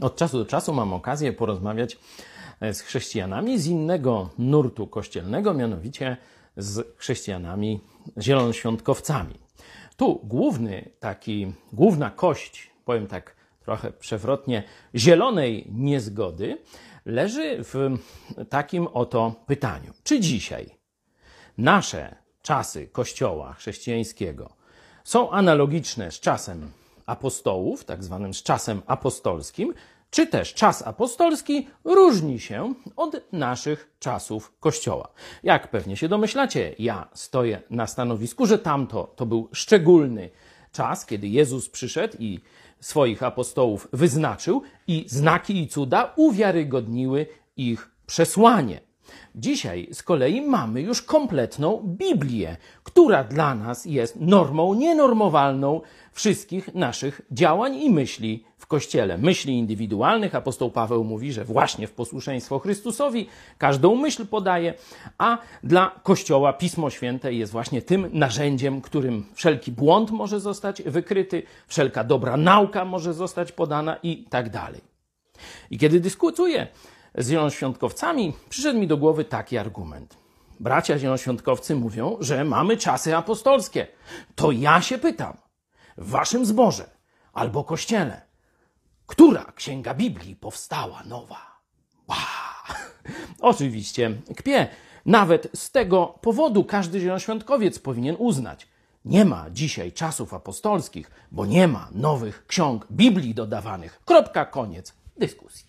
Od czasu do czasu mam okazję porozmawiać z chrześcijanami z innego nurtu kościelnego, mianowicie z chrześcijanami zielonoświątkowcami. Tu główna kość, powiem tak trochę przewrotnie, zielonej niezgody leży w takim oto pytaniu. Czy dzisiaj nasze czasy Kościoła chrześcijańskiego są analogiczne z czasem apostołów, tak zwanym z czasem apostolskim, czy też czas apostolski różni się od naszych czasów Kościoła? Jak pewnie się domyślacie, ja stoję na stanowisku, że to był szczególny czas, kiedy Jezus przyszedł i swoich apostołów wyznaczył i znaki i cuda uwiarygodniły ich przesłanie. Dzisiaj z kolei mamy już kompletną Biblię, która dla nas jest normą nienormowalną wszystkich naszych działań i myśli w Kościele. Myśli indywidualnych, apostoł Paweł mówi, że właśnie w posłuszeństwo Chrystusowi każdą myśl podaje, a dla Kościoła Pismo Święte jest właśnie tym narzędziem, którym wszelki błąd może zostać wykryty, wszelka dobra nauka może zostać podana i tak dalej. I kiedy dyskutuję z zielonoświątkowcami, przyszedł mi do głowy taki argument. Bracia zielonoświątkowcy mówią, że mamy czasy apostolskie. To ja się pytam, w waszym zborze albo kościele, która księga Biblii powstała nowa? Wow. Oczywiście kpię. Nawet z tego powodu każdy zielonoświątkowiec powinien uznać, nie ma dzisiaj czasów apostolskich, bo nie ma nowych ksiąg Biblii dodawanych. Kropka, koniec dyskusji.